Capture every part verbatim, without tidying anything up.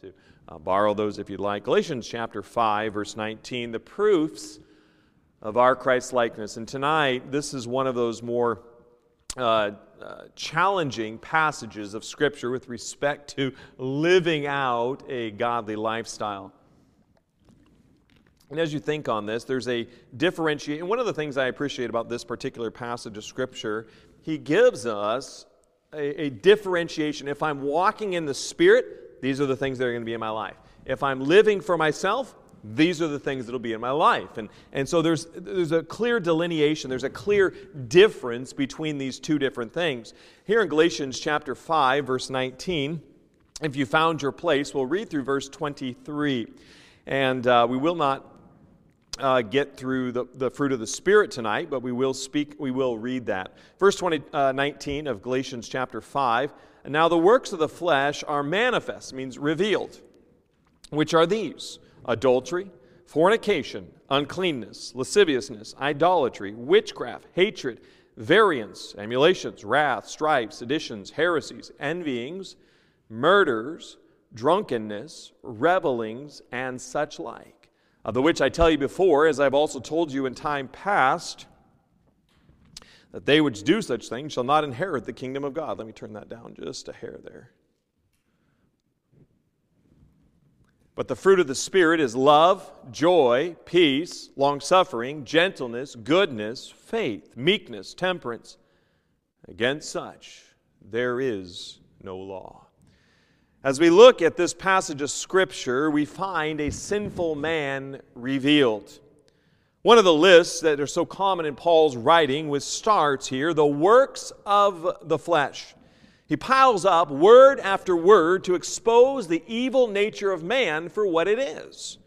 to uh, borrow those if you'd like. Galatians chapter five, verse nineteen, the proofs of our Christ-likeness. And tonight, this is one of those more uh, uh, challenging passages of Scripture with respect to living out a godly lifestyle. And as you think on this, there's a differentiate. And one of the things I appreciate about this particular passage of Scripture, he gives us a, a differentiation. If I'm walking in the Spirit, these are the things that are going to be in my life. If I'm living for myself, these are the things that will be in my life. And, and so there's, there's a clear delineation. There's a clear difference between these two different things. Here in Galatians chapter five, verse nineteen, if you found your place, we'll read through verse twenty-three. And uh, we will not Uh, get through the, the fruit of the Spirit tonight, but we will speak, we will read that. Verse twenty, uh, nineteen of Galatians chapter five, and now the works of the flesh are manifest, means revealed, which are these: adultery, fornication, uncleanness, lasciviousness, idolatry, witchcraft, hatred, variance, emulations, wrath, strife, seditions, heresies, envyings, murders, drunkenness, revelings, and such like. Of the which I tell you before, as I have also told you in time past, that they which do such things shall not inherit the kingdom of God. Let me turn that down just a hair there. But the fruit of the Spirit is love, joy, peace, long-suffering, gentleness, goodness, faith, meekness, temperance. Against such there is no law. As we look at this passage of Scripture, we find a sinful man revealed. One of the lists that are so common in Paul's writing with starts here, the works of the flesh. He piles up word after word to expose the evil nature of man for what it is.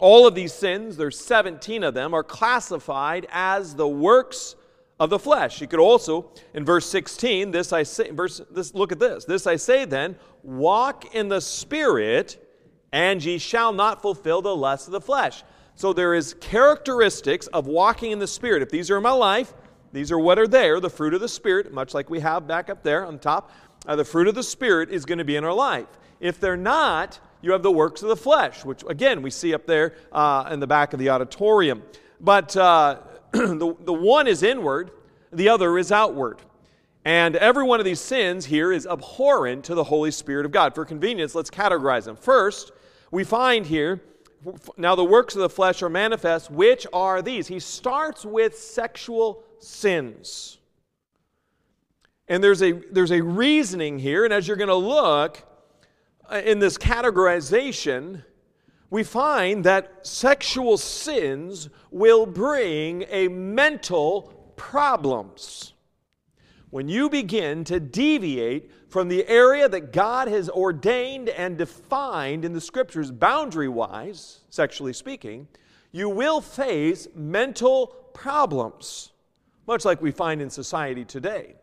All of these sins, there's seventeen of them, are classified as the works of the flesh. You could also, in verse sixteen, this I say, verse, this, look at this. This I say then, walk in the Spirit, and ye shall not fulfill the lust of the flesh. So there is characteristics of walking in the Spirit. If these are in my life, these are what are there, the fruit of the Spirit, much like we have back up there on top. Uh, the fruit of the Spirit is going to be in our life. If they're not, you have the works of the flesh, which again we see up there uh, in the back of the auditorium. But uh, the, the one is inward, the other is outward. And every one of these sins here is abhorrent to the Holy Spirit of God. For convenience, let's categorize them. First, we find here, now the works of the flesh are manifest, which are these? He starts with sexual sins. And there's a, there's a reasoning here, and as you're going to look in this categorization, we find that sexual sins will bring a mental problems. When you begin to deviate from the area that God has ordained and defined in the Scriptures, boundary-wise, sexually speaking, you will face mental problems, much like we find in society today.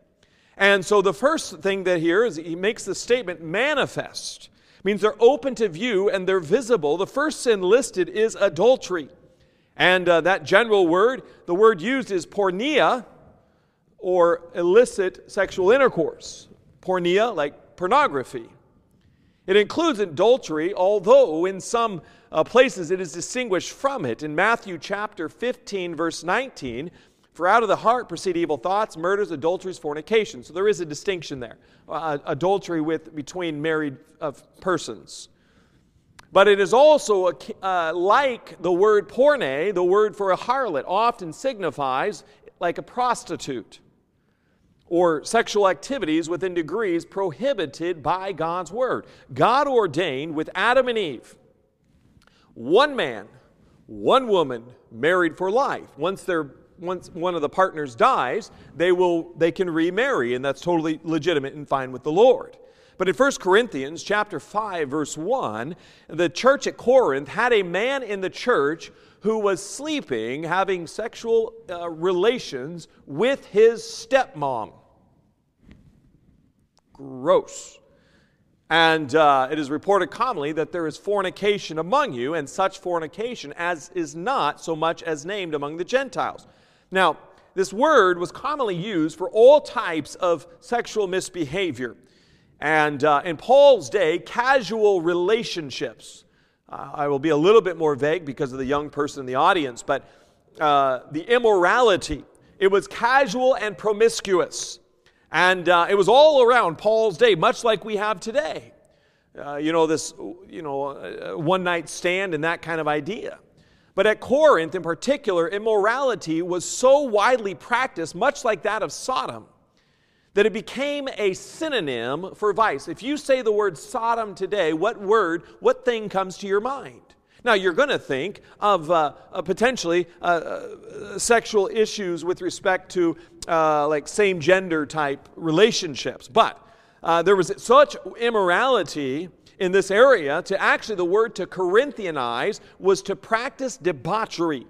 And so the first thing that here is he makes the statement manifest. Means they're open to view and they're visible. The first sin listed is adultery. And uh, that general word, the word used is porneia, or illicit sexual intercourse. Porneia, like pornography. It includes adultery, although in some uh, places it is distinguished from it. In Matthew chapter fifteen, verse nineteen, for out of the heart proceed evil thoughts, murders, adulteries, fornication. So there is a distinction there. Uh, adultery with between married uh, persons. But it is also a, uh, like the word porne, the word for a harlot, often signifies like a prostitute or sexual activities within degrees prohibited by God's Word. God ordained with Adam and Eve, one man, one woman married for life. Once they're Once one of the partners dies, they will they can remarry, and that's totally legitimate and fine with the Lord. But in First Corinthians chapter five, verse one, the church at Corinth had a man in the church who was sleeping, having sexual uh, relations with his stepmom. Gross. And uh, it is reported commonly that there is fornication among you, and such fornication as is not so much as named among the Gentiles. Now, this word was commonly used for all types of sexual misbehavior. And uh, in Paul's day, casual relationships. Uh, I will be a little bit more vague because of the young person in the audience, but uh, the immorality, it was casual and promiscuous. And uh, it was all around Paul's day, much like we have today. Uh, you know, this, you know, uh, one-night stand and that kind of idea. But at Corinth in particular, immorality was so widely practiced, much like that of Sodom, that it became a synonym for vice. If you say the word Sodom today, what word, what thing comes to your mind? Now, you're going to think of uh, uh, potentially uh, uh, sexual issues with respect to uh, like same-gender type relationships. But uh, there was such immorality in this area to actually the word to Corinthianize was to practice debauchery.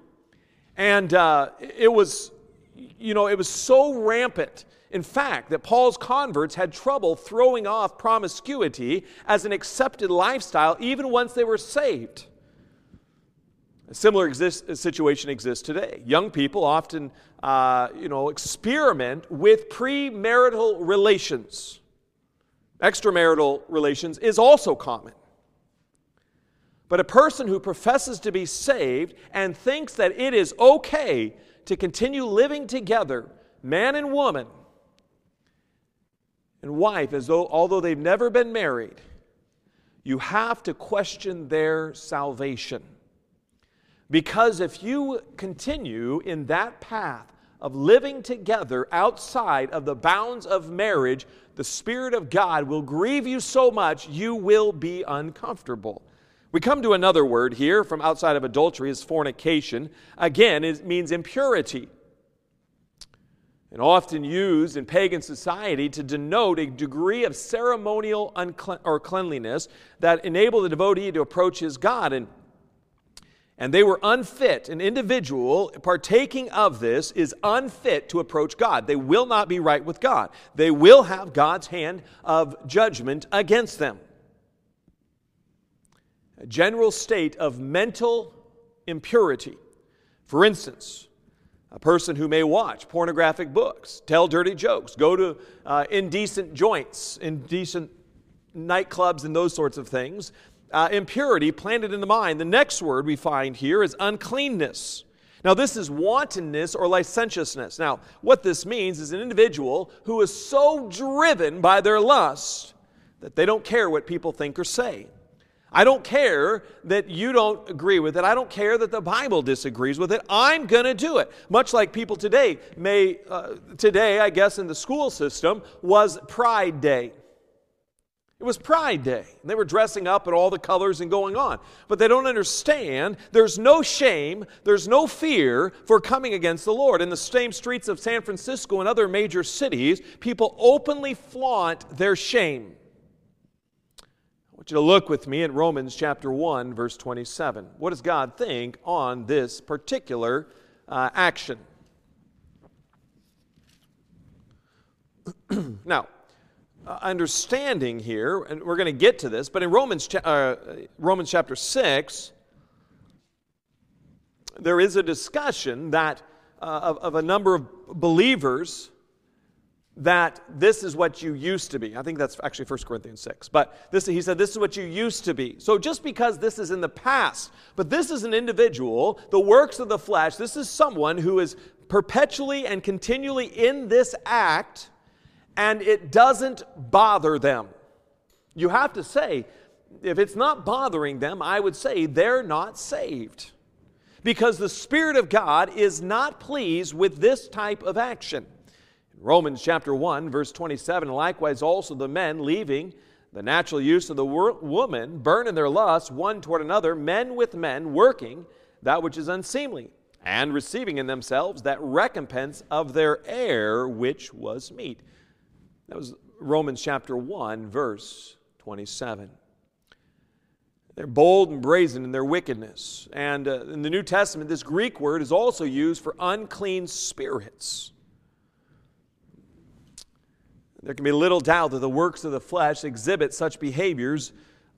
And uh, it was, you know, it was so rampant, in fact, that Paul's converts had trouble throwing off promiscuity as an accepted lifestyle even once they were saved. A similar exist, situation exists today. Young people often, uh, you know, experiment with premarital relations. Extramarital relations is also common. But a person who professes to be saved and thinks that it is okay to continue living together, man and woman, and wife, as though although they've never been married, you have to question their salvation. Because if you continue in that path of living together outside of the bounds of marriage, the Spirit of God will grieve you so much, you will be uncomfortable. We come to another word here from outside of adultery is fornication. Again, it means impurity, and often used in pagan society to denote a degree of ceremonial uncle- or cleanliness that enabled the devotee to approach his God. And And they were unfit. An individual partaking of this is unfit to approach God. They will not be right with God. They will have God's hand of judgment against them. A general state of mental impurity. For instance, a person who may watch pornographic books, tell dirty jokes, go to uh, indecent joints, indecent nightclubs and those sorts of things. Uh, impurity planted in the mind. The next word we find here is uncleanness. Now, this is wantonness or licentiousness. Now, what this means is an individual who is so driven by their lust that they don't care what people think or say. I don't care that you don't agree with it. I don't care that the Bible disagrees with it. I'm going to do it. Much like people today may, uh, today, I guess, in the school system was Pride Day. It was Pride Day. And they were dressing up in all the colors and going on. But they don't understand there's no shame, there's no fear for coming against the Lord. In the same streets of San Francisco and other major cities, people openly flaunt their shame. I want you to look with me at Romans chapter one, verse twenty-seven. What does God think on this particular uh, action? Now, Uh, understanding here, and we're going to get to this, but in Romans, cha- uh, Romans chapter six, there is a discussion that uh, of, of a number of believers that this is what you used to be. I think that's actually First Corinthians six. But this, he said, this is what you used to be. So just because this is in the past, but this is an individual, the works of the flesh, this is someone who is perpetually and continually in this act, and it doesn't bother them. You have to say, if it's not bothering them, I would say they're not saved. Because the Spirit of God is not pleased with this type of action. In Romans chapter one, verse twenty-seven, likewise also the men leaving the natural use of the woman, burn in their lust one toward another, men with men, working that which is unseemly, and receiving in themselves that recompense of their error which was meet. That was Romans chapter one, verse twenty-seven. They're bold and brazen in their wickedness. And uh, in the New Testament, this Greek word is also used for unclean spirits. There can be little doubt that the works of the flesh exhibit such behaviors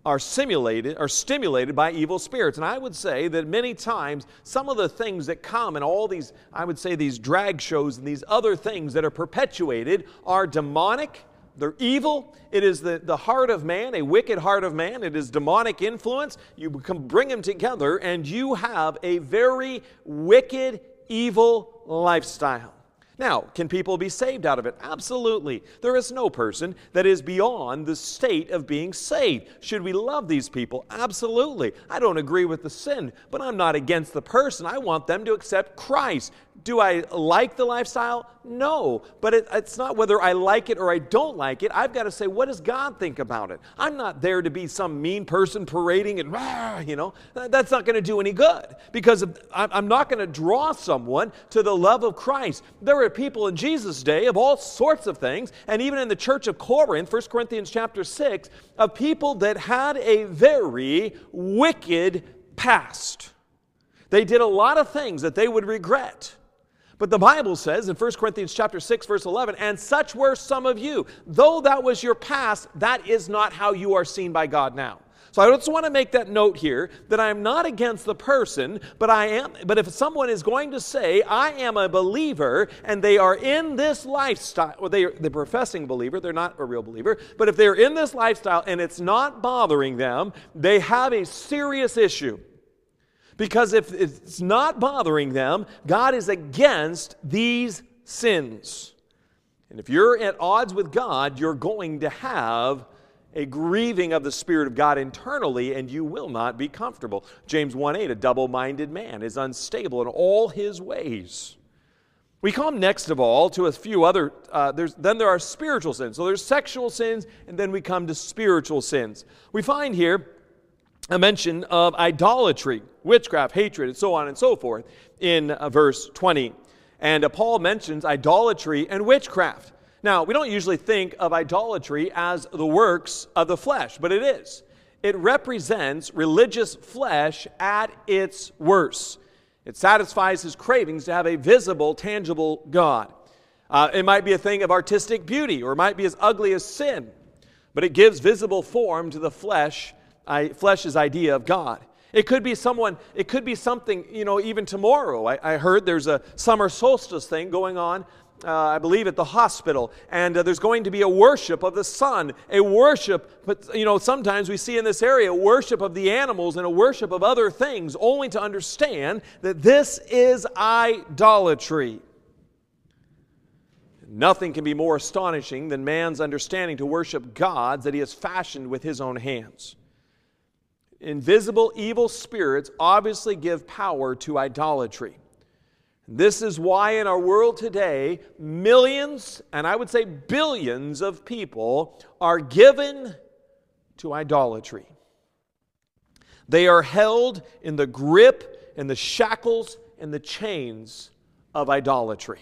are simulated, are stimulated by evil spirits. And I would say that many times, some of the things that come in all these, I would say these drag shows and these other things that are perpetuated are demonic They're evil. It is the, the heart of man, a wicked heart of man. It is demonic influence. You become, bring them together, and you have a very wicked, evil lifestyle. Now, can people be saved out of it? Absolutely. There is no person that is beyond the state of being saved. Should we love these people? Absolutely. I don't agree with the sin, but I'm not against the person. I want them to accept Christ. Do I like the lifestyle? No. But it, it's not whether I like it or I don't like it. I've got to say, what does God think about it? I'm not there to be some mean person parading and, rah, you know, that's not going to do any good, because I'm not going to draw someone to the love of Christ. There were people in Jesus' day of all sorts of things, and even in the church of Corinth, First Corinthians chapter six, of people that had a very wicked past. They did a lot of things that they would regret. But the Bible says in First Corinthians chapter six, verse eleven, and such were some of you. Though that was your past, that is not how you are seen by God now. So I just want to make that note here that I am not against the person, but I am. But if someone is going to say, I am a believer, and they are in this lifestyle, or they are the professing believer, they're not a real believer, but if they're in this lifestyle and it's not bothering them, they have a serious issue. Because if it's not bothering them, God is against these sins. And if you're at odds with God, you're going to have a grieving of the Spirit of God internally, and you will not be comfortable. James one eight, a double-minded man is unstable in all his ways. We come next of all to a few other, uh, there's, then there are spiritual sins. So there's sexual sins, and then we come to spiritual sins. We find here a mention of idolatry, witchcraft, hatred, and so on and so forth in uh, verse twenty. And uh, Paul mentions idolatry and witchcraft. Now, we don't usually think of idolatry as the works of the flesh, but it is. It represents religious flesh at its worst. It satisfies his cravings to have a visible, tangible God. Uh, it might be a thing of artistic beauty, or it might be as ugly as sin, but it gives visible form to the flesh, I, flesh's idea of God. It could be someone, it could be something, you know, even tomorrow. I, I heard there's a summer solstice thing going on. Uh, I believe at the hospital, and uh, there's going to be a worship of the sun, a worship, but you know, sometimes we see in this area worship of the animals and a worship of other things, only to understand that this is idolatry. Nothing can be more astonishing than man's understanding to worship gods that he has fashioned with his own hands. Invisible evil spirits obviously give power to idolatry. This is why in our world today, millions, and I would say billions of people are given to idolatry. They are held in the grip and the shackles and the chains of idolatry.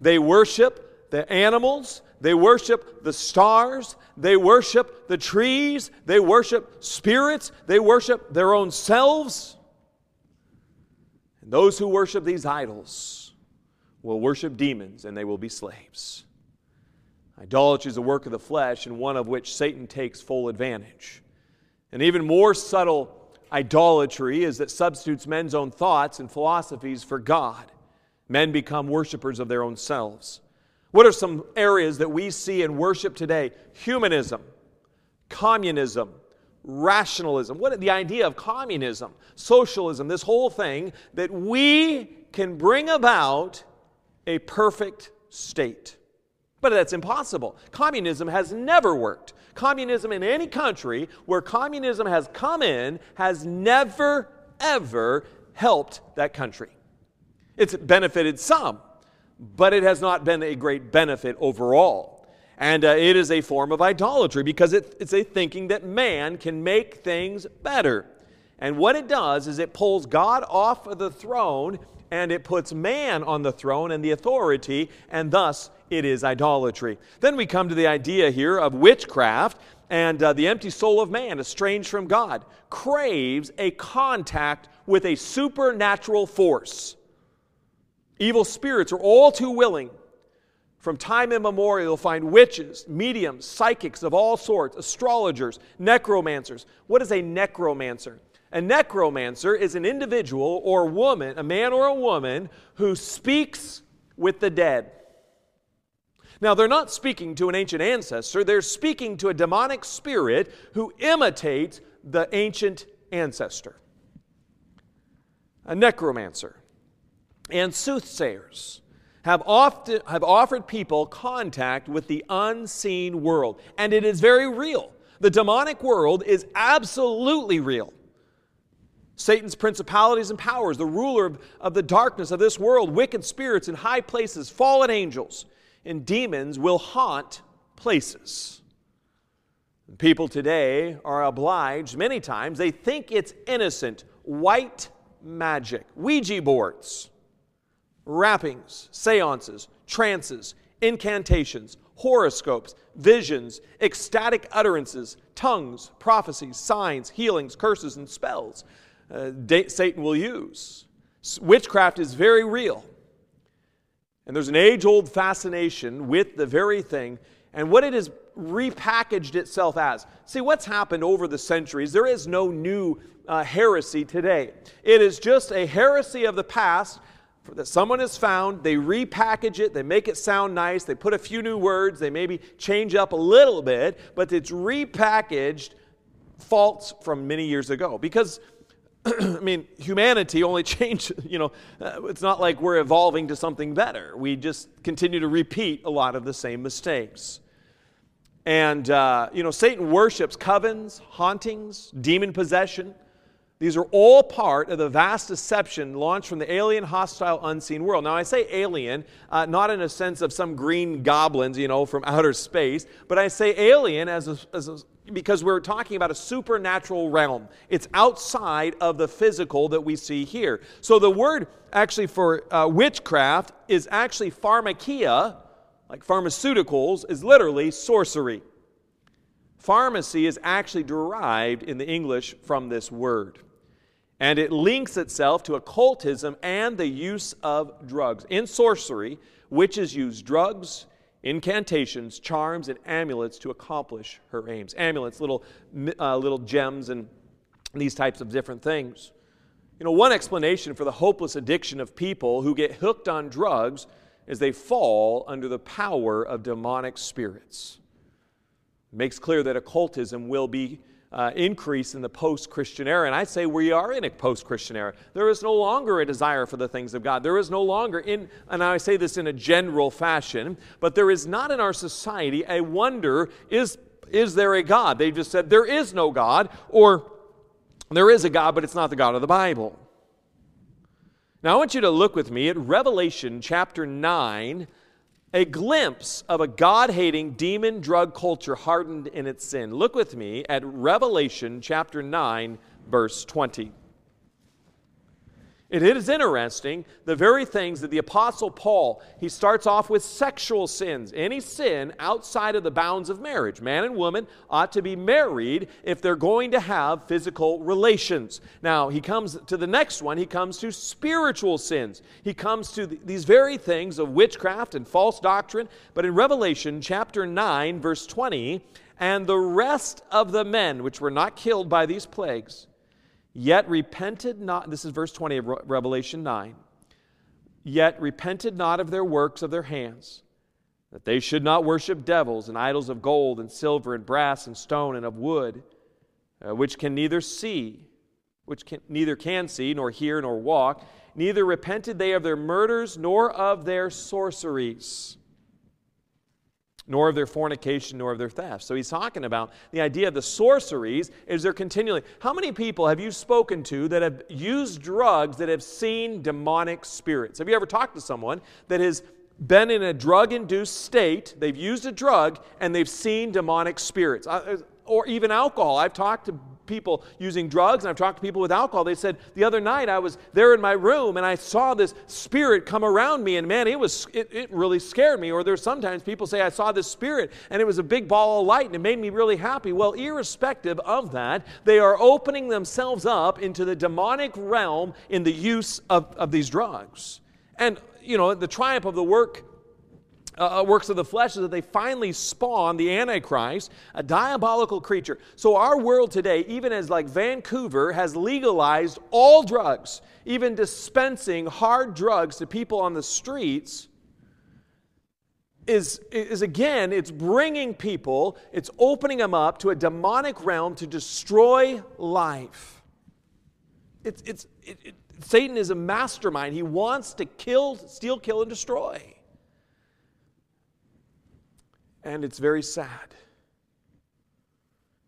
They worship the animals, they worship the stars, they worship the trees, they worship spirits, they worship their own selves. Those who worship these idols will worship demons, and they will be slaves. Idolatry is a work of the flesh, and one of which Satan takes full advantage. And even more subtle idolatry is that substitutes men's own thoughts and philosophies for God. Men become worshipers of their own selves. What are some areas that we see in worship today? Humanism, communism, rationalism, what the idea of communism, socialism, this whole thing, that we can bring about a perfect state. But that's impossible. Communism has never worked. Communism in any country where communism has come in has never, ever helped that country. It's benefited some, but it has not been a great benefit overall. And uh, it is a form of idolatry because it, it's a thinking that man can make things better. And what it does is it pulls God off of the throne and it puts man on the throne and the authority, and thus it is idolatry. Then we come to the idea here of witchcraft, and uh, the empty soul of man, estranged from God, craves a contact with a supernatural force. Evil spirits are all too willing. From time immemorial, find witches, mediums, psychics of all sorts, astrologers, necromancers. What is a necromancer? A necromancer is an individual or woman, a man or a woman, who speaks with the dead. Now, they're not speaking to an ancient ancestor. They're speaking to a demonic spirit who imitates the ancient ancestor. A necromancer and soothsayers have often have offered people contact with the unseen world, and it is very real. The demonic world is absolutely real. Satan's principalities and powers, the ruler of, of the darkness of this world, wicked spirits in high places, fallen angels, and demons will haunt places. People today are obliged many times. They think it's innocent, white magic, Ouija boards, wrappings, seances, trances, incantations, horoscopes, visions, ecstatic utterances, tongues, prophecies, signs, healings, curses, and spells uh, Satan will use. Witchcraft is very real. And there's an age-old fascination with the very thing and what it has repackaged itself as. See, what's happened over the centuries, there is no new uh, heresy today. It is just a heresy of the past that someone has found. They repackage it, they make it sound nice, they put a few new words, they maybe change up a little bit, but it's repackaged faults from many years ago. Because, I mean, humanity only changed, you know, it's not like we're evolving to something better. We just continue to repeat a lot of the same mistakes. And, uh, you know, Satan worships covens, hauntings, demon possession. These are all part of the vast deception launched from the alien, hostile, unseen world. Now, I say alien, uh, not in a sense of some green goblins, you know, from outer space, but I say alien as a, as a, because we're talking about a supernatural realm. It's outside of the physical that we see here. So the word actually for uh, witchcraft is actually pharmakia, like pharmaceuticals, is literally sorcery. Pharmacy is actually derived in the English from this word. And it links itself to occultism and the use of drugs. In sorcery, witches use drugs, incantations, charms, and amulets to accomplish her aims. Amulets, little, uh, little gems and these types of different things. You know, one explanation for the hopeless addiction of people who get hooked on drugs is they fall under the power of demonic spirits. It makes clear that occultism will be Uh, increase in the post-Christian era. And I say we are in a post-Christian era. There is no longer a desire for the things of God. There is no longer, in, and I say this in a general fashion, but there is not in our society a wonder, is, is there a God? They just said there is no God, or there is a God, but it's not the God of the Bible. Now I want you to look with me at Revelation chapter nine, a glimpse of a God-hating, demon-drug culture hardened in its sin. Look with me at Revelation chapter nine, verse twenty. It is interesting, the very things that the Apostle Paul, he starts off with sexual sins. Any sin outside of the bounds of marriage. Man and woman ought to be married if they're going to have physical relations. Now, he comes to the next one. He comes to spiritual sins. He comes to th- these very things of witchcraft and false doctrine. But in Revelation chapter nine, verse twenty, and the rest of the men which were not killed by these plagues, yet repented not, this is verse twenty of Revelation nine, yet repented not of their works of their hands, that they should not worship devils and idols of gold and silver and brass and stone and of wood, uh, which can neither see, which can, neither can see, nor hear, nor walk, neither repented they of their murders, nor of their sorceries, nor of their fornication, nor of their theft. So he's talking about the idea of the sorceries is they're continually. How many people have you spoken to that have used drugs that have seen demonic spirits? Have you ever talked to someone that has been in a drug-induced state, they've used a drug, and they've seen demonic spirits? Or even alcohol. I've talked to people using drugs, and I've talked to people with alcohol. They said, the other night I was there in my room, and I saw this spirit come around me, and man, it was it, it really scared me. Or there's sometimes people say, I saw this spirit, and it was a big ball of light, and it made me really happy. Well, irrespective of that, they are opening themselves up into the demonic realm in the use of, of these drugs. And, you know, the triumph of the work Uh, works of the flesh is that they finally spawn the Antichrist, a diabolical creature. So our world today, even as like Vancouver, has legalized all drugs, even dispensing hard drugs to people on the streets, is, is again, it's bringing people, it's opening them up to a demonic realm to destroy life. It's, it's, it, it, Satan is a mastermind. He wants to kill, steal, kill, and destroy. And it's very sad.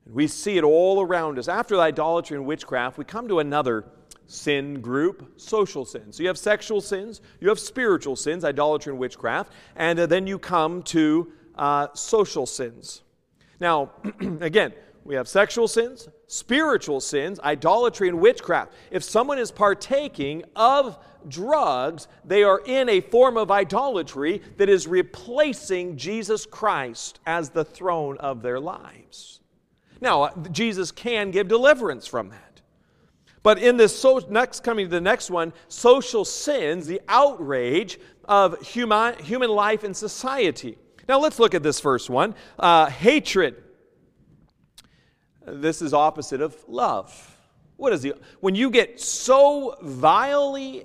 We see it all around us. After idolatry and witchcraft, we come to another sin group, social sins. So you have sexual sins, you have spiritual sins, idolatry and witchcraft, and uh, then you come to uh, social sins. Now, again, we have sexual sins, spiritual sins, idolatry and witchcraft. If someone is partaking of drugs, they are in a form of idolatry that is replacing Jesus Christ as the throne of their lives. Now, uh, Jesus can give deliverance from that. But in this so, next, coming to the next one, social sins, the outrage of human, human life and society. Now let's look at this first one, uh, hatred. This is opposite of love. What is the, when you get so vilely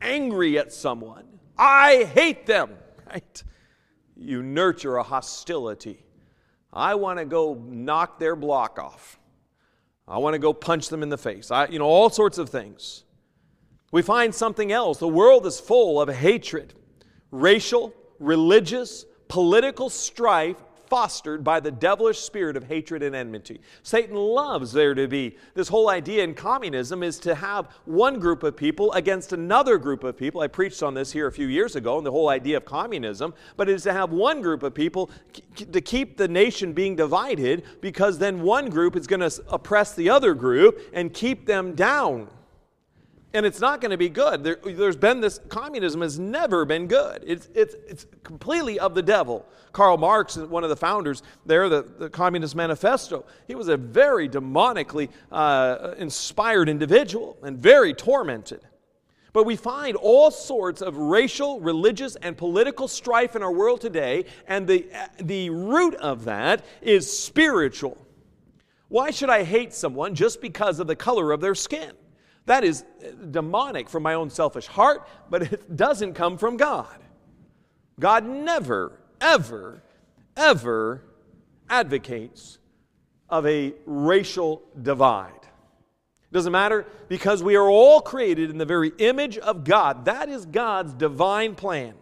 angry at someone, I hate them, right? You nurture a hostility. I want to go knock their block off. I want to go punch them in the face. I, you know, all sorts of things. We find something else. The world is full of hatred, racial, religious, political strife fostered by the devilish spirit of hatred and enmity. Satan loves there to be. This whole idea in communism is to have one group of people against another group of people. I preached on this here a few years ago, and the whole idea of communism, but it is to have one group of people to keep the nation being divided, because then one group is going to oppress the other group and keep them down. And it's not going to be good. There, there's been this, communism has never been good. It's, it's, it's completely of the devil. Karl Marx is one of the founders there, the, the Communist Manifesto. He was a very demonically uh, inspired individual and very tormented. But we find all sorts of racial, religious, and political strife in our world today, and the, the root of that is spiritual. Why should I hate someone just because of the color of their skin? That is demonic from my own selfish heart, but it doesn't come from God. God never, ever, ever advocates of a racial divide. Doesn't matter, because we are all created in the very image of God. That is God's divine plan.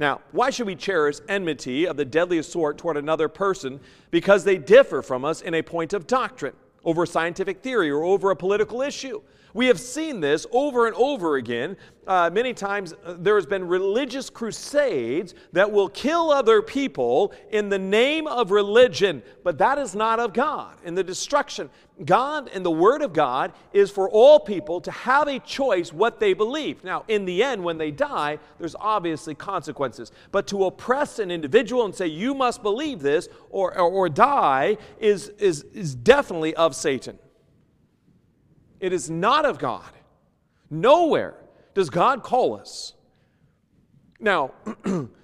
Now, why should we cherish enmity of the deadliest sort toward another person? Because they differ from us in a point of doctrine, over scientific theory, or over a political issue. We have seen this over and over again. Uh, many times uh, there has been religious crusades that will kill other people in the name of religion, but that is not of God. In the destruction, God and the Word of God is for all people to have a choice what they believe. Now, in the end, when they die, there's obviously consequences. But to oppress an individual and say, you must believe this or, or, or die, is, is, is definitely of Satan. It is not of God. Nowhere does God call us. Now,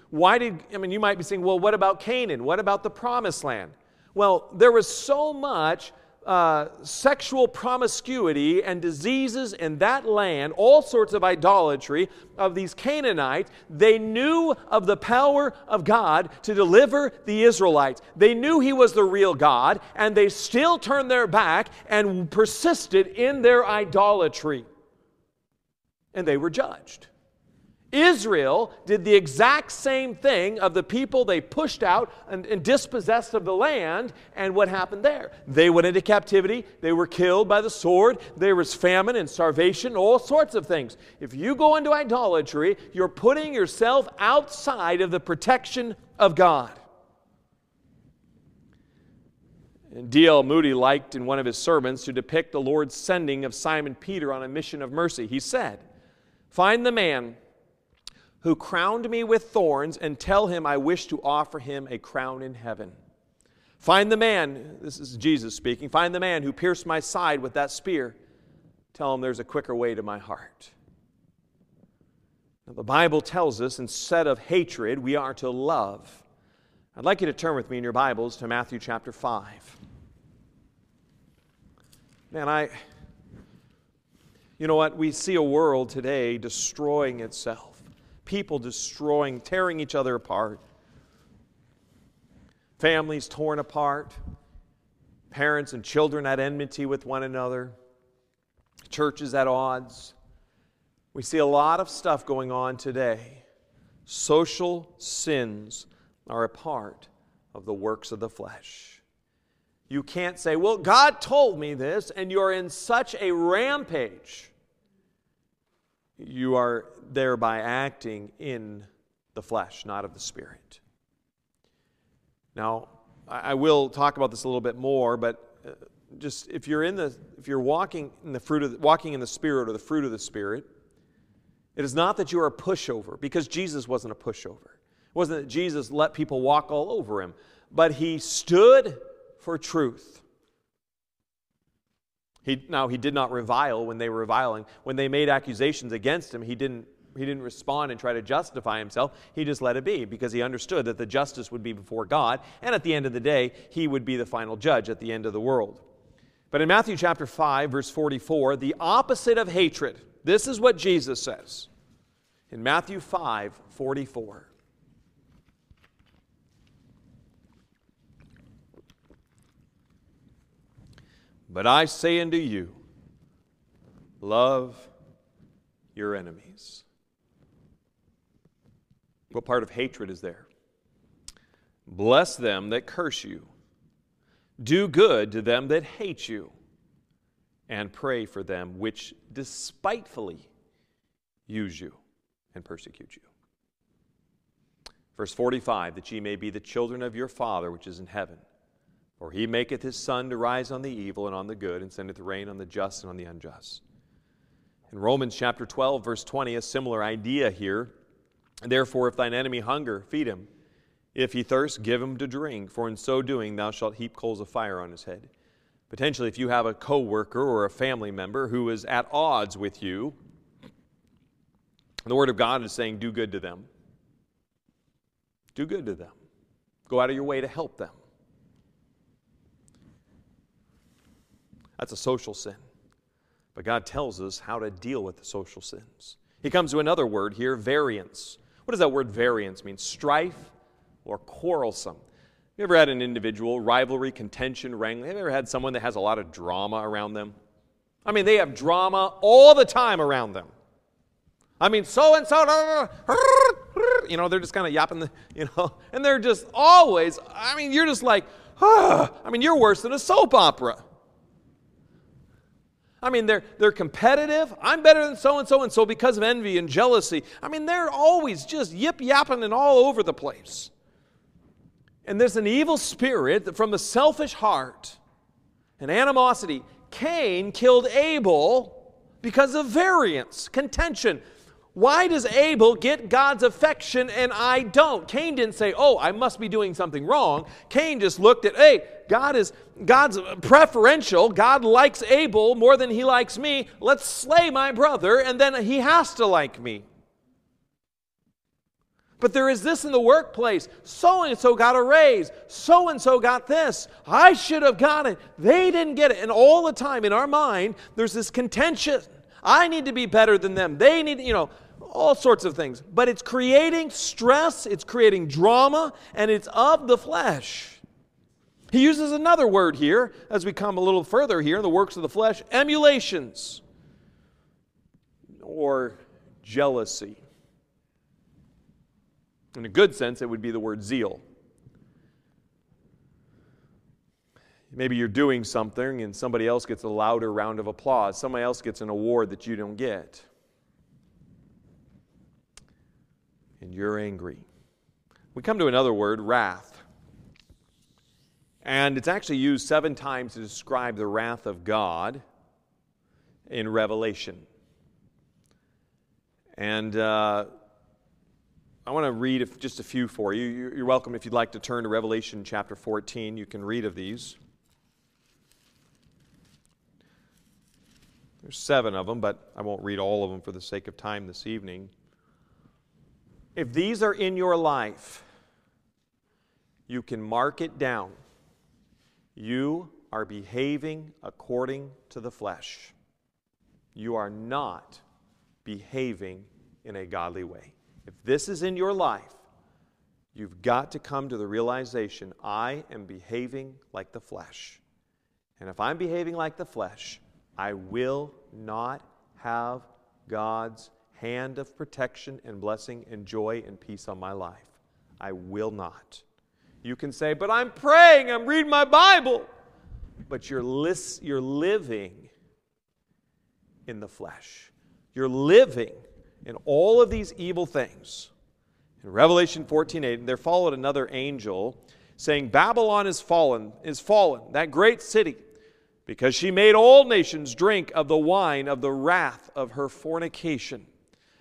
why did, I mean, you might be saying, well, what about Canaan? What about the Promised Land? Well, there was so much uh, sexual promiscuity and diseases in that land, all sorts of idolatry of these Canaanites. They knew of the power of God to deliver the Israelites. They knew He was the real God, and they still turned their back and persisted in their idolatry. And they were judged. Israel did the exact same thing of the people they pushed out and, and dispossessed of the land, and what happened there? They went into captivity, they were killed by the sword, there was famine and starvation, all sorts of things. If you go into idolatry, you're putting yourself outside of the protection of God. And D. L. Moody liked in one of his sermons to depict the Lord's sending of Simon Peter on a mission of mercy. He said, "Find the man who crowned me with thorns, and tell him I wish to offer him a crown in heaven. Find the man," this is Jesus speaking, "find the man who pierced my side with that spear. Tell him there's a quicker way to my heart." Now, the Bible tells us instead of hatred, we are to love. I'd like you to turn with me in your Bibles to Matthew chapter five. Man, I, you know what? We see a world today destroying itself. People destroying, tearing each other apart. families torn apart, parents and children at enmity with one another, churches at odds. We see a lot of stuff going on today. Social sins are a part of the works of the flesh. You can't say, well, God told me this, and you're in such a rampage. You are thereby acting in the flesh, not of the Spirit. Now, I will talk about this a little bit more, but just if you're in the if you're walking in the fruit of the, walking in the Spirit or the fruit of the Spirit, it is not that you are a pushover, because Jesus wasn't a pushover. It wasn't that Jesus let people walk all over him, but he stood for truth. He, now, he did not revile when they were reviling. When they made accusations against him, he didn't, he didn't respond and try to justify himself. He just let it be, because he understood that the justice would be before God, and at the end of the day, he would be the final judge at the end of the world. But in Matthew chapter five, verse forty-four, the opposite of hatred, this is what Jesus says. In Matthew five, forty-four. But I say unto you, love your enemies. What part of hatred is there? Bless them that curse you. Do good to them that hate you. And pray for them which despitefully use you and persecute you. Verse forty-five, that ye may be the children of your Father which is in heaven. For he maketh his sun to rise on the evil and on the good, and sendeth rain on the just and on the unjust. In Romans chapter twelve, verse twenty, a similar idea here. Therefore, if thine enemy hunger, feed him. If he thirst, give him to drink, for in so doing thou shalt heap coals of fire on his head. Potentially, if you have a co-worker or a family member who is at odds with you, the Word of God is saying, do good to them. Do good to them. Go out of your way to help them. That's a social sin. But God tells us how to deal with the social sins. He comes to another word here, variance. What does that word variance mean? Strife or quarrelsome. Have you ever had an individual, rivalry, contention, wrangling? Have you ever had someone that has a lot of drama around them? I mean, they have drama all the time around them. I mean, so-and-so, you know, they're just kind of yapping, the, you know, and they're just always, I mean, you're just like, ah. I mean, you're worse than a soap opera. I mean, they're, they're competitive. I'm better than so-and-so, and so because of envy and jealousy. I mean, they're always just yip-yapping and all over the place. And there's an evil spirit that from the selfish heart and animosity. Cain killed Abel because of variance, contention. Why does Abel get God's affection and I don't? Cain didn't say, oh, I must be doing something wrong. Cain just looked at, hey, God is God's preferential. God likes Abel more than he likes me. Let's slay my brother, and then he has to like me. But there is this in the workplace. So-and-so got a raise. So-and-so got this. I should have got it. They didn't get it. And all the time in our mind, there's this contention. I need to be better than them. They need, you know, all sorts of things. But it's creating stress, it's creating drama, and it's of the flesh. He uses another word here as we come a little further here in the works of the flesh, emulations or jealousy. In a good sense, it would be the word zeal. Maybe you're doing something and somebody else gets a louder round of applause. Somebody else gets an award that you don't get. And you're angry. We come to another word, wrath. And it's actually used seven times to describe the wrath of God in Revelation. And uh, I want to read just a few for you. You're welcome if you'd like to turn to Revelation chapter fourteen. You can read of these. There's seven of them, but I won't read all of them for the sake of time this evening. If these are in your life, you can mark it down. You are behaving according to the flesh. You are not behaving in a godly way. If this is in your life, You've got to come to the realization, I am behaving like the flesh. And if I'm behaving like the flesh, I will not have God's hand of protection and blessing and joy and peace on my life. I will not. You can say, but I'm praying, I'm reading my Bible. But you're, lis- you're living in the flesh. You're living in all of these evil things. In Revelation fourteen eight, there followed another angel saying, Babylon is fallen, is fallen, that great city, because she made all nations drink of the wine of the wrath of her fornication.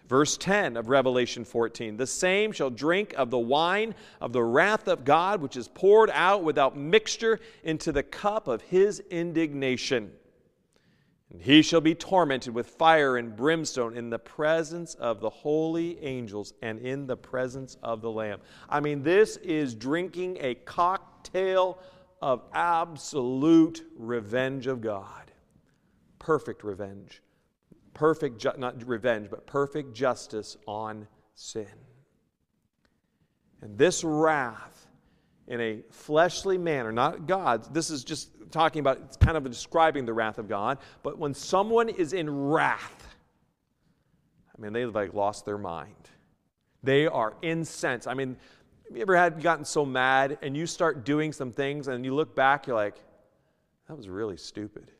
Verse ten of Revelation fourteen, the same shall drink of the wine of the wrath of God, which is poured out without mixture into the cup of his indignation. And he shall be tormented with fire and brimstone in the presence of the holy angels and in the presence of the Lamb. I mean, this is drinking a cocktail of absolute revenge of God. Perfect revenge. Perfect, ju- not revenge, but perfect justice on sin. And this wrath in a fleshly manner, not God's, this is just talking about, it's kind of describing the wrath of God, but when someone is in wrath, I mean, they've like lost their mind. They are incensed. I mean, have you ever had gotten so mad and you start doing some things and you look back, you're like, that was really stupid.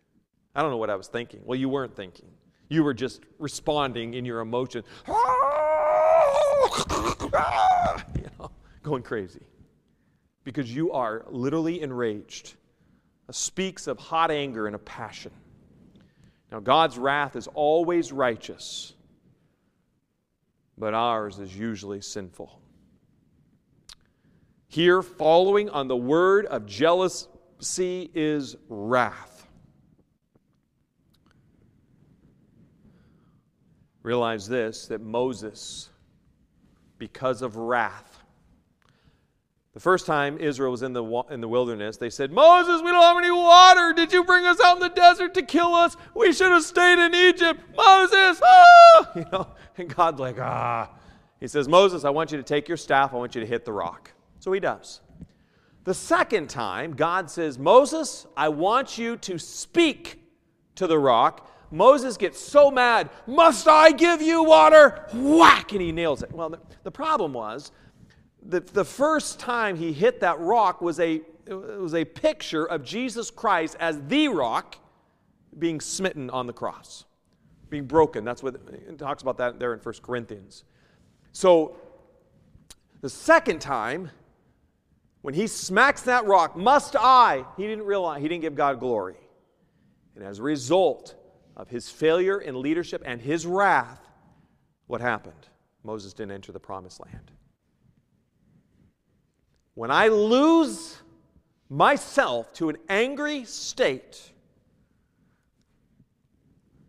I don't know what I was thinking. Well, you weren't thinking. You were just responding in your emotion, you know, going crazy. Because you are literally enraged. It speaks of hot anger and a passion. Now, God's wrath is always righteous, but ours is usually sinful. Here, following on the word of jealousy is wrath. Realize this, that Moses, because of wrath, the first time Israel was in the in the wilderness, they said, Moses, we don't have any water. Did you bring us out in the desert to kill us? We should have stayed in Egypt. Moses, ah! You know, and God's like, ah. He says, Moses, I want you to take your staff. I want you to hit the rock. So he does. The second time, God says, Moses, I want you to speak to the rock. Moses gets so mad, must I give you water? Whack! And he nails it. Well, the, the problem was that the first time he hit that rock was a, it was a picture of Jesus Christ as the rock being smitten on the cross, being broken. That's what it talks about that there in First Corinthians. So the second time, when he smacks that rock, must I? He didn't realize, he didn't give God glory. And as a result of his failure in leadership and his wrath, what happened? Moses didn't enter the promised land. When I lose myself to an angry state,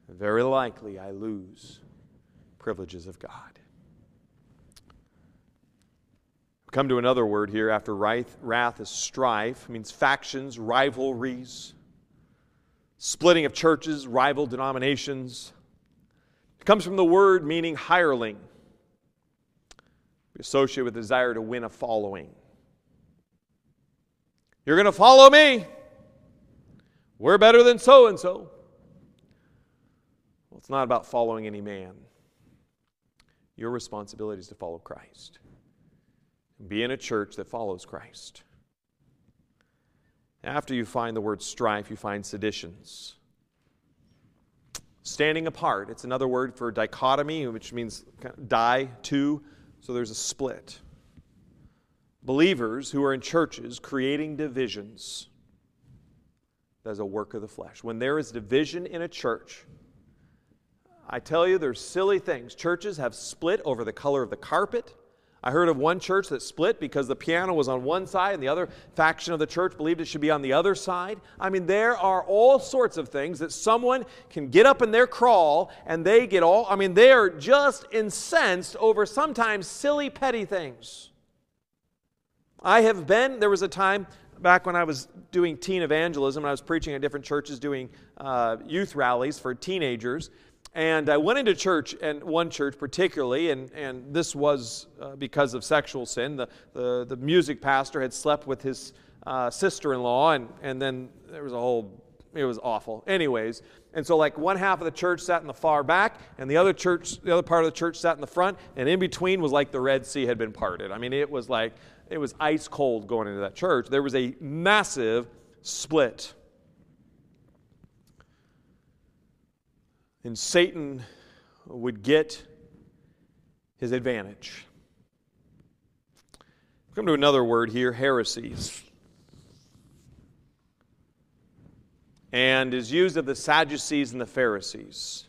very likely I lose privileges of God. We come to another word here after wrath. Wrath is strife. It means factions, rivalries, splitting of churches, rival denominations. It comes from the word meaning hireling. We associate with the desire to win a following. You're going to follow me. We're better than so-and-so. Well, it's not about following any man. Your responsibility is to follow Christ. Be in a church that follows Christ. After you find the word strife, you find seditions. Standing apart, it's another word for dichotomy, which means die, two, so there's a split. Believers who are in churches creating divisions, that's a work of the flesh. When there is division in a church, I tell you, there's silly things. Churches have split over the color of the carpet. I heard of one church that split because the piano was on one side and the other faction of the church believed it should be on the other side. I mean, there are all sorts of things that someone can get up in their crawl and they get all, I mean, they are just incensed over sometimes silly, petty things. I have been, there was a time back when I was doing teen evangelism and I was preaching at different churches doing uh, youth rallies for teenagers. And I went into church, and one church particularly, and, and this was uh, because of sexual sin. The, the, the music pastor had slept with his uh, sister-in-law, and, and then there was a whole, it was awful. Anyways, and so like one half of the church sat in the far back, and the other church, the other part of the church sat in the front, and in between was like the Red Sea had been parted. I mean, it was like, it was ice cold going into that church. There was a massive split. And Satan would get his advantage. Come to another word here, heresies. And is used of the Sadducees and the Pharisees.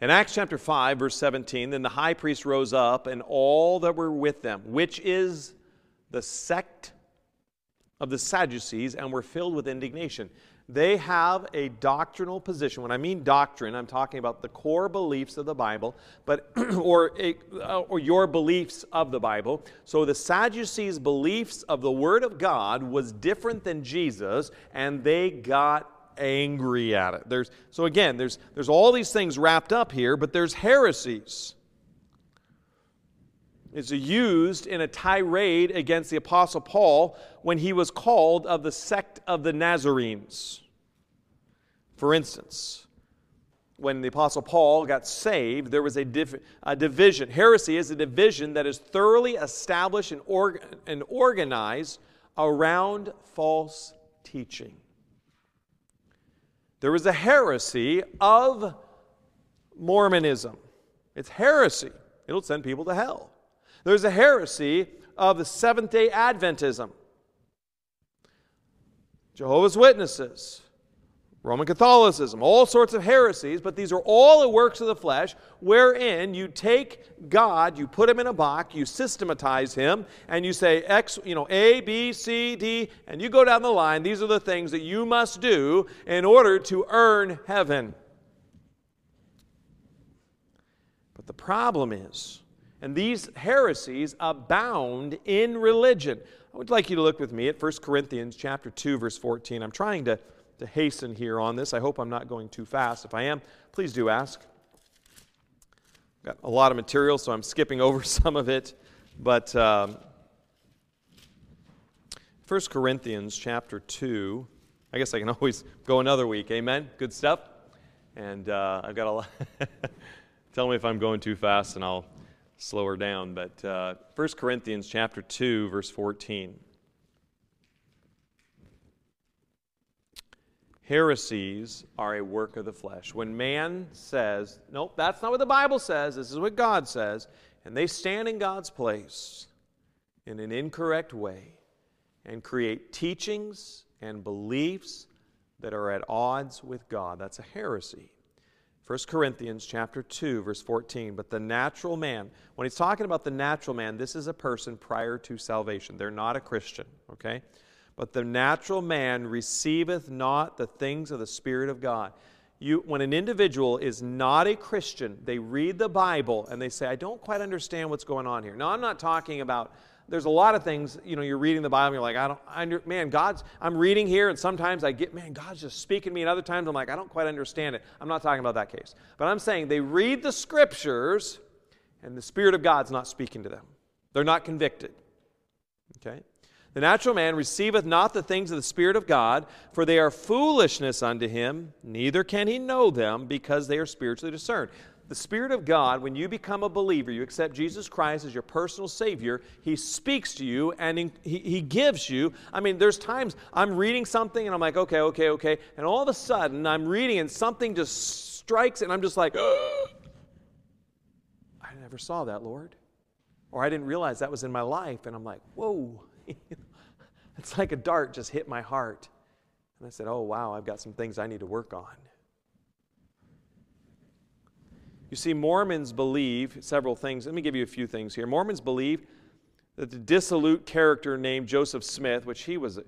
In Acts chapter five, verse seventeen, then the high priest rose up and all that were with them, which is the sect of the Sadducees, and were filled with indignation. They have a doctrinal position. When I mean doctrine, I'm talking about the core beliefs of the Bible, but or, a, or your beliefs of the Bible. So the Sadducees' beliefs of the Word of God was different than Jesus, and they got angry at it. There's, so again, there's, there's all these things wrapped up here, but there's heresies. It's used in a tirade against the Apostle Paul when he was called of the sect of the Nazarenes. For instance, when the Apostle Paul got saved, there was a, div- a division. Heresy is a division that is thoroughly established and, org- and organized around false teaching. There is a heresy of Mormonism. It's heresy. It'll send people to hell. There's a heresy of the Seventh-day Adventism, Jehovah's Witnesses, Roman Catholicism, all sorts of heresies, but these are all the works of the flesh wherein you take God, you put Him in a box, you systematize Him, and you say X, you know, A, B, C, D, and you go down the line. These are the things that you must do in order to earn heaven. But the problem is, and these heresies abound in religion. I would like you to look with me at First Corinthians chapter two, verse fourteen. I'm trying to, to hasten here on this. I hope I'm not going too fast. If I am, please do ask. Got a lot of material, so I'm skipping over some of it. But um, First Corinthians chapter two. I guess I can always go another week. Amen? Good stuff. And uh, I've got a lot. Tell me if I'm going too fast, and I'll slower down, but uh, First Corinthians chapter two, verse fourteen. Heresies are a work of the flesh. When man says, nope, that's not what the Bible says, this is what God says, and they stand in God's place in an incorrect way and create teachings and beliefs that are at odds with God. That's a heresy. First Corinthians chapter two, verse fourteen, but the natural man, when he's talking about the natural man, this is a person prior to salvation. They're not a Christian, okay? But the natural man receiveth not the things of the Spirit of God. You, when an individual is not a Christian, they read the Bible and they say, I don't quite understand what's going on here. Now, I'm not talking about, there's a lot of things, you know, you're reading the Bible and you're like, I don't, I, man, God's, I'm reading here and sometimes I get, man, God's just speaking to me, and other times I'm like, I don't quite understand it. I'm not talking about that case. But I'm saying they read the Scriptures and the Spirit of God's not speaking to them. They're not convicted. Okay? The natural man receiveth not the things of the Spirit of God, for they are foolishness unto him, neither can he know them, because they are spiritually discerned. The Spirit of God, when you become a believer, you accept Jesus Christ as your personal Savior, He speaks to you and in, he, he gives you. I mean, there's times I'm reading something and I'm like, okay, okay, okay. And all of a sudden I'm reading and something just strikes and I'm just like, oh, I never saw that, Lord. Or I didn't realize that was in my life. And I'm like, whoa. It's like a dart just hit my heart. And I said, oh, wow, I've got some things I need to work on. You see, Mormons believe several things. Let me give you a few things here. Mormons believe that the dissolute character named Joseph Smith, which he was,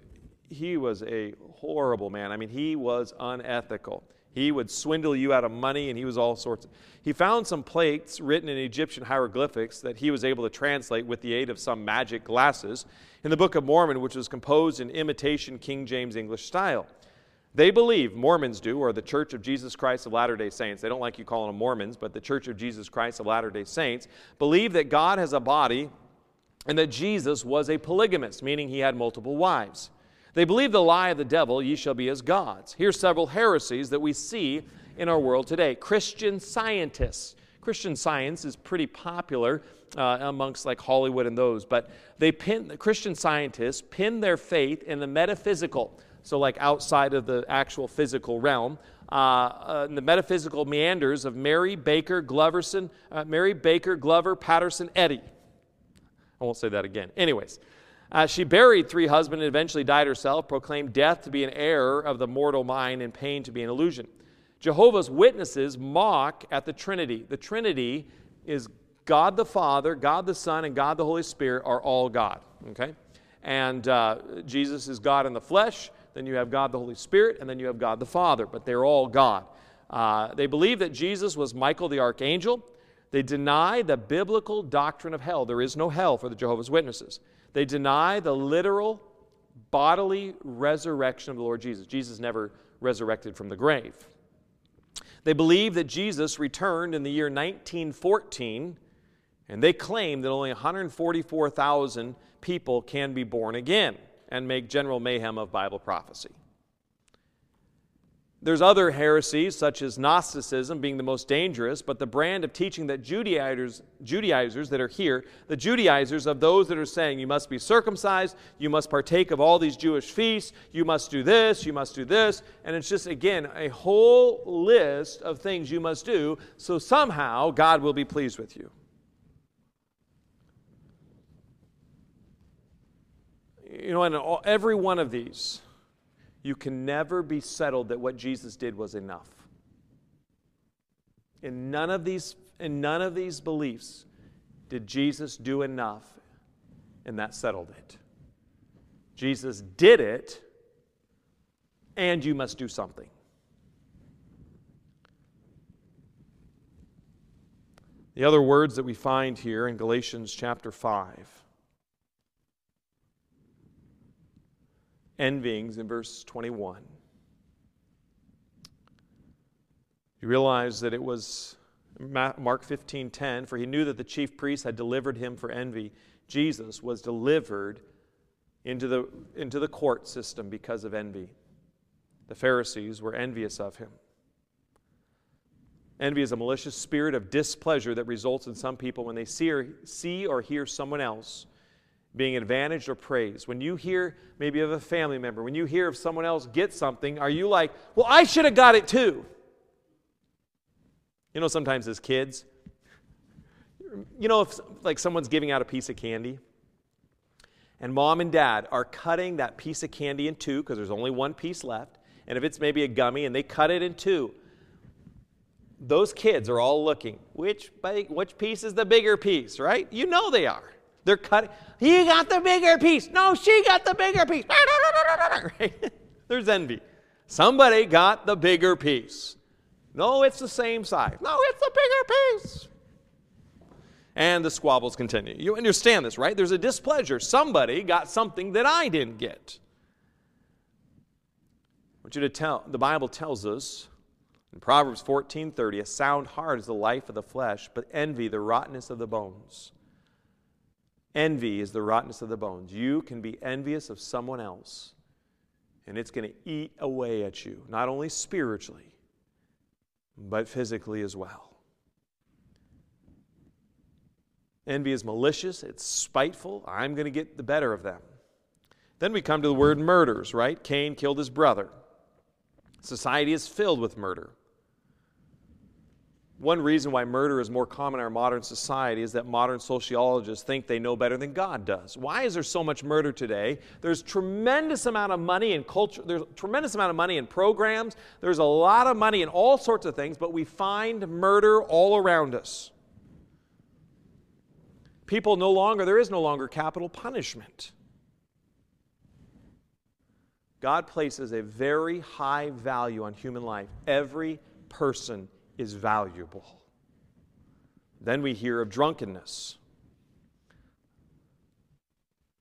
he was a horrible man. I mean, he was unethical. He would swindle you out of money, and he was all sorts of... He found some plates written in Egyptian hieroglyphics that he was able to translate with the aid of some magic glasses in the Book of Mormon, which was composed in imitation King James English style. They believe, Mormons do, or the Church of Jesus Christ of Latter-day Saints, they don't like you calling them Mormons, but the Church of Jesus Christ of Latter-day Saints, believe that God has a body and that Jesus was a polygamist, meaning he had multiple wives. They believe the lie of the devil, ye shall be as gods. Here's several heresies that we see in our world today. Christian Scientists. Christian Science is pretty popular uh, amongst like Hollywood and those, but they pin, the Christian Scientists pin their faith in the metaphysical, so like outside of the actual physical realm, uh, uh, in the metaphysical meanders of Mary Baker Gloverson, uh, Mary Baker Glover Patterson Eddy. I won't say that again. Anyways, uh, she buried three husbands and eventually died herself, proclaimed death to be an error of the mortal mind and pain to be an illusion. Jehovah's Witnesses mock at the Trinity. The Trinity is God the Father, God the Son, and God the Holy Spirit are all God. Okay? And uh, Jesus is God in the flesh, then you have God the Holy Spirit, and then you have God the Father, but they're all God. Uh, they believe that Jesus was Michael the Archangel. They deny the biblical doctrine of hell. There is no hell for the Jehovah's Witnesses. They deny the literal bodily resurrection of the Lord Jesus. Jesus never resurrected from the grave. They believe that Jesus returned in the year nineteen fourteen, and they claim that only one hundred forty-four thousand people can be born again and make general mayhem of Bible prophecy. There's other heresies, such as Gnosticism being the most dangerous, but the brand of teaching that Judaizers, Judaizers that are here, the Judaizers of those that are saying you must be circumcised, you must partake of all these Jewish feasts, you must do this, you must do this, and it's just, again, a whole list of things you must do, so somehow God will be pleased with you. You know, and all, every one of these, you can never be settled that what Jesus did was enough. In none of these, in none of these beliefs did Jesus do enough, and that settled it. Jesus did it, and you must do something. The other words that we find here in Galatians chapter five. Envyings in verse twenty-one. You realize that it was Mark fifteen ten, for he knew that the chief priests had delivered him for envy. Jesus was delivered into the, into the court system because of envy. The Pharisees were envious of him. Envy is a malicious spirit of displeasure that results in some people when they see or, see or hear someone else being advantaged or praised. When you hear maybe of a family member, when you hear of someone else get something, are you like, well, I should have got it too? You know, sometimes as kids, you know, if like someone's giving out a piece of candy and mom and dad are cutting that piece of candy in two because there's only one piece left, and if it's maybe a gummy and they cut it in two, those kids are all looking, which, which piece is the bigger piece, right? You know they are. They're cutting. He got the bigger piece. No, she got the bigger piece. Right? There's envy. Somebody got the bigger piece. No, it's the same size. No, it's the bigger piece. And the squabbles continue. You understand this, right? There's a displeasure. Somebody got something that I didn't get. I want you to tell, the Bible tells us in Proverbs fourteen thirty, a sound heart is the life of the flesh, but envy the rottenness of the bones. Envy is the rottenness of the bones. You can be envious of someone else, and it's going to eat away at you, not only spiritually, but physically as well. Envy is malicious. It's spiteful. I'm going to get the better of them. Then we come to the word murders, right? Cain killed his brother. Society is filled with murder. One reason why murder is more common in our modern society is that modern sociologists think they know better than God does. Why is there so much murder today? There's tremendous amount of money in culture. There's a tremendous amount of money in programs. There's a lot of money in all sorts of things, but we find murder all around us. People no longer, there is no longer capital punishment. God places a very high value on human life. Every person is valuable. Then we hear of drunkenness,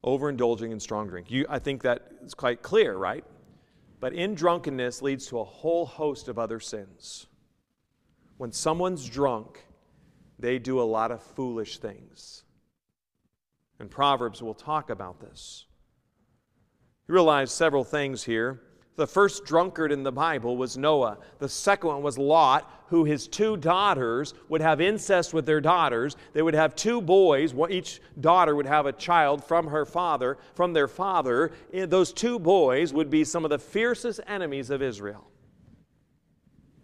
overindulging in strong drink. You, I think that is quite clear, right? But in drunkenness leads to a whole host of other sins. When someone's drunk, they do a lot of foolish things. And Proverbs will talk about this. You realize several things here. The first drunkard in the Bible was Noah. The second one was Lot, who his two daughters would have incest with their daughters. They would have two boys. Each daughter would have a child from her father, from their father. Those two boys would be some of the fiercest enemies of Israel.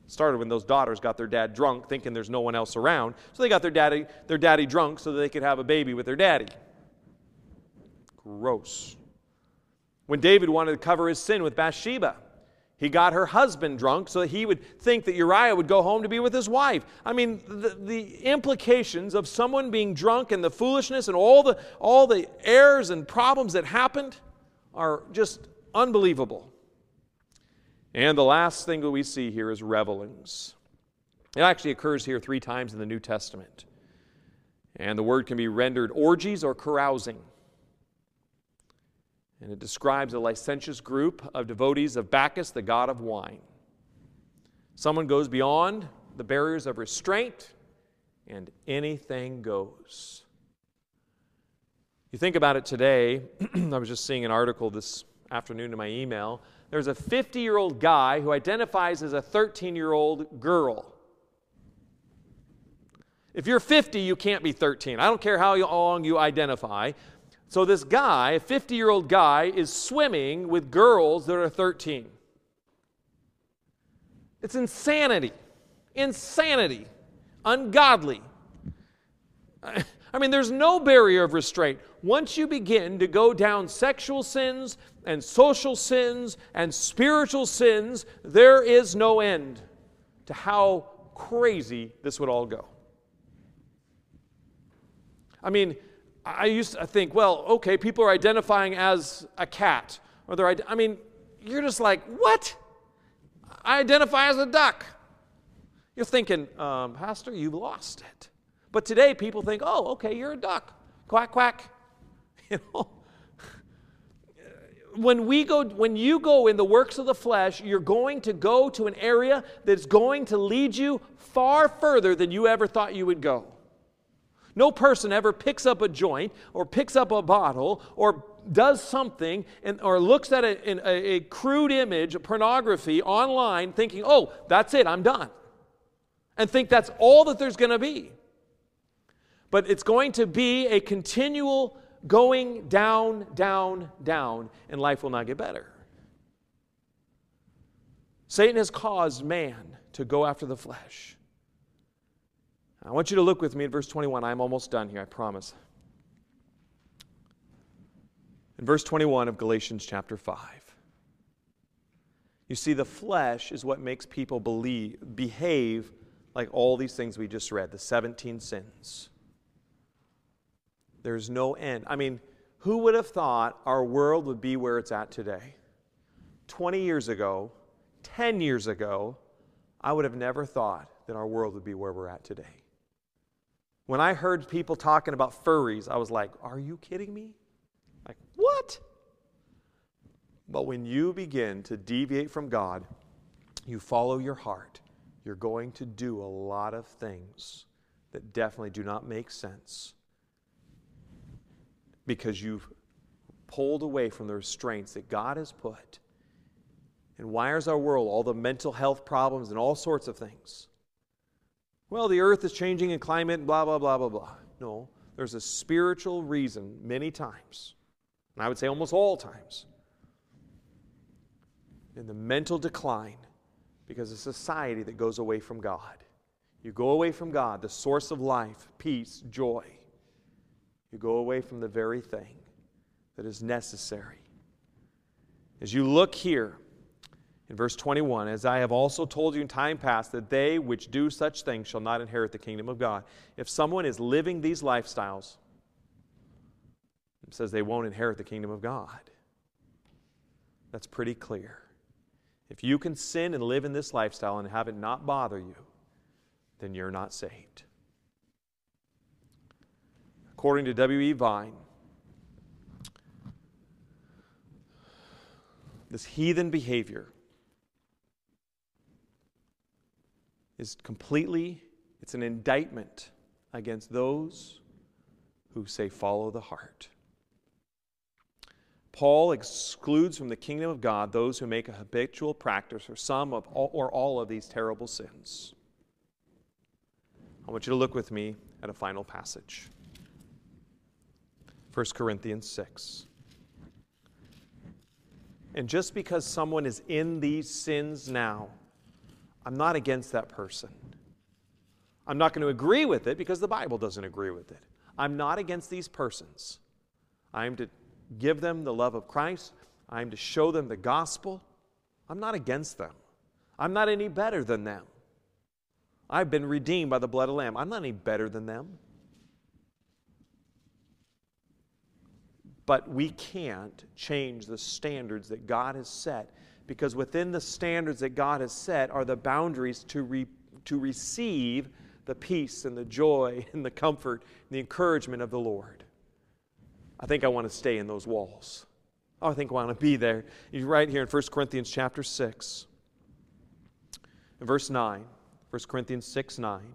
It started when those daughters got their dad drunk, thinking there's no one else around. So they got their daddy, their daddy drunk so that they could have a baby with their daddy. Gross. When David wanted to cover his sin with Bathsheba, he got her husband drunk so that he would think that Uriah would go home to be with his wife. I mean, the, the implications of someone being drunk and the foolishness and all the, all the errors and problems that happened are just unbelievable. And the last thing that we see here is revelings. It actually occurs here three times in the New Testament. And the word can be rendered orgies or carousing. And it describes a licentious group of devotees of Bacchus, the god of wine. Someone goes beyond the barriers of restraint, and anything goes. You think about it today. I was just seeing an article this afternoon in my email. There's a fifty-year-old guy who identifies as a thirteen-year-old girl. If you're fifty, you can't be thirteen. I don't care how long you identify. So this guy, a fifty-year-old guy, is swimming with girls that are thirteen. It's insanity. Insanity. Ungodly. I mean, there's no barrier of restraint. Once you begin to go down sexual sins and social sins and spiritual sins, there is no end to how crazy this would all go. I mean, I used to think, well, okay, people are identifying as a cat. Or they're, I mean, you're just like, what? I identify as a duck. You're thinking, um, Pastor, you lost it. But today people think, oh, okay, you're a duck. Quack, quack. You know? When we go, when you go in the works of the flesh, you're going to go to an area that's going to lead you far further than you ever thought you would go. No person ever picks up a joint or picks up a bottle or does something and, or looks at a, in a, a crude image, a pornography online thinking, oh, that's it, I'm done. And think that's all that there's going to be. But it's going to be a continual going down, down, down, and life will not get better. Satan has caused man to go after the flesh. I want you to look with me at verse twenty-one. I'm almost done here, I promise. In verse twenty-one of Galatians chapter five, you see the flesh is what makes people believe, behave like all these things we just read, the seventeen sins. There's no end. I mean, who would have thought our world would be where it's at today? twenty years ago, ten years ago, I would have never thought that our world would be where we're at today. When I heard people talking about furries, I was like, are you kidding me? Like, what? But when you begin to deviate from God, you follow your heart, you're going to do a lot of things that definitely do not make sense because you've pulled away from the restraints that God has put. And why is our world all the mental health problems and all sorts of things? Well, the earth is changing in climate and blah, blah, blah, blah, blah. No, there's a spiritual reason many times, and I would say almost all times, in the mental decline because of society that goes away from God. You go away from God, the source of life, peace, joy. You go away from the very thing that is necessary. As you look here, in verse twenty-one, as I have also told you in time past, that they which do such things shall not inherit the kingdom of God. If someone is living these lifestyles, it says they won't inherit the kingdom of God. That's pretty clear. If you can sin and live in this lifestyle and have it not bother you, then you're not saved. According to W E Vine, this heathen behavior is completely, it's an indictment against those who say follow the heart. Paul excludes from the kingdom of God those who make a habitual practice or some of all, or all of these terrible sins. I want you to look with me at a final passage. First Corinthians six. And just because someone is in these sins now, I'm not against that person. I'm not going to agree with it because the Bible doesn't agree with it. I'm not against these persons. I'm to give them the love of Christ. I'm to show them the gospel. I'm not against them. I'm not any better than them. I've been redeemed by the blood of the Lamb. I'm not any better than them. But we can't change the standards that God has set, because within the standards that God has set are the boundaries to, re- to receive the peace and the joy and the comfort and the encouragement of the Lord. I think I want to stay in those walls. Oh, I think I want to be there. He's right here in First Corinthians chapter six. In verse nine, First Corinthians six, nine.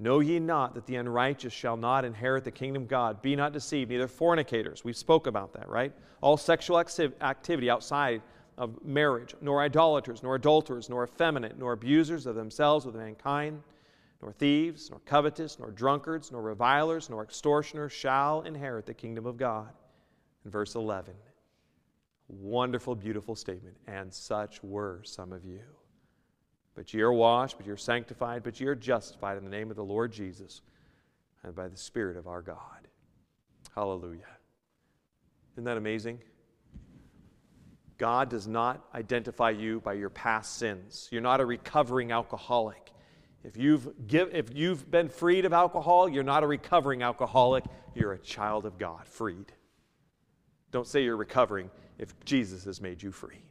Know ye not that the unrighteous shall not inherit the kingdom of God? Be not deceived, neither fornicators. We spoke about that, right? All sexual activity outside of marriage, nor idolaters, nor adulterers, nor effeminate, nor abusers of themselves with mankind, nor thieves, nor covetous, nor drunkards, nor revilers, nor extortioners shall inherit the kingdom of God. In verse eleven, wonderful, beautiful statement. And such were some of you. But ye are washed, but ye are sanctified, but ye are justified in the name of the Lord Jesus and by the Spirit of our God. Hallelujah. Isn't that amazing? God does not identify you by your past sins. You're not a recovering alcoholic. If you've, give, if you've been freed of alcohol, you're not a recovering alcoholic. You're a child of God, freed. Don't say you're recovering if Jesus has made you free.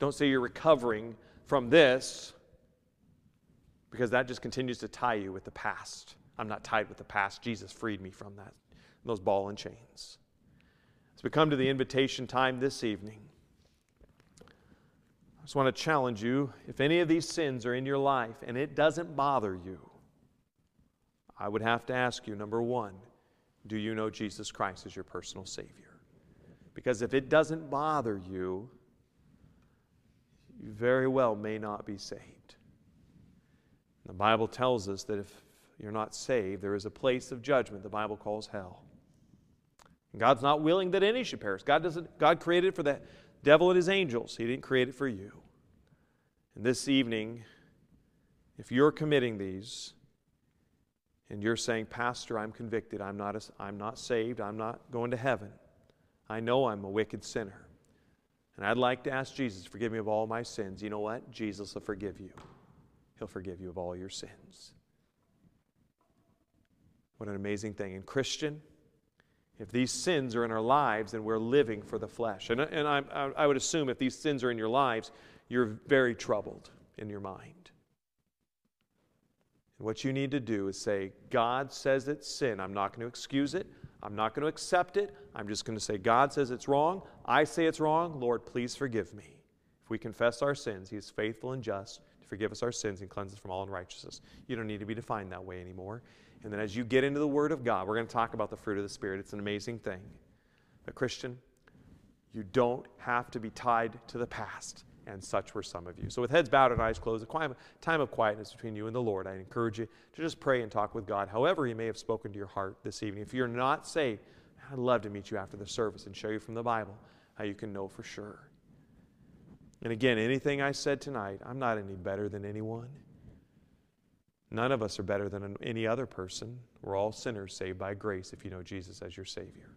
Don't say you're recovering from this, because that just continues to tie you with the past. I'm not tied with the past. Jesus freed me from that, those ball and chains. As we come to the invitation time this evening, I just want to challenge you, if any of these sins are in your life and it doesn't bother you, I would have to ask you, number one, do you know Jesus Christ as your personal Savior? Because if it doesn't bother you, you very well may not be saved. The Bible tells us that if you're not saved, there is a place of judgment the Bible calls hell. And God's not willing that any should perish. God doesn't. God created it for the devil and his angels. He didn't create it for you. And this evening, if you're committing these, and you're saying, Pastor, I'm convicted. I'm not, a, I'm not saved. I'm not going to heaven. I know I'm a wicked sinner. And I'd like to ask Jesus, forgive me of all my sins. You know what? Jesus will forgive you. He'll forgive you of all your sins. What an amazing thing. And Christian, if these sins are in our lives, then we're living for the flesh. And, and I, I would assume if these sins are in your lives, you're very troubled in your mind. And what you need to do is say, God says it's sin. I'm not going to excuse it. I'm not going to accept it. I'm just going to say, God says it's wrong. I say it's wrong. Lord, please forgive me. If we confess our sins, He is faithful and just to forgive us our sins and cleanse us from all unrighteousness. You don't need to be defined that way anymore. And then as you get into the Word of God, we're going to talk about the fruit of the Spirit. It's an amazing thing. But Christian, you don't have to be tied to the past. And such were some of you. So with heads bowed and eyes closed, a time of quietness between you and the Lord, I encourage you to just pray and talk with God, however He may have spoken to your heart this evening. If you're not saved, I'd love to meet you after the service and show you from the Bible how you can know for sure. And again, anything I said tonight, I'm not any better than anyone. None of us are better than any other person. We're all sinners saved by grace if you know Jesus as your Savior.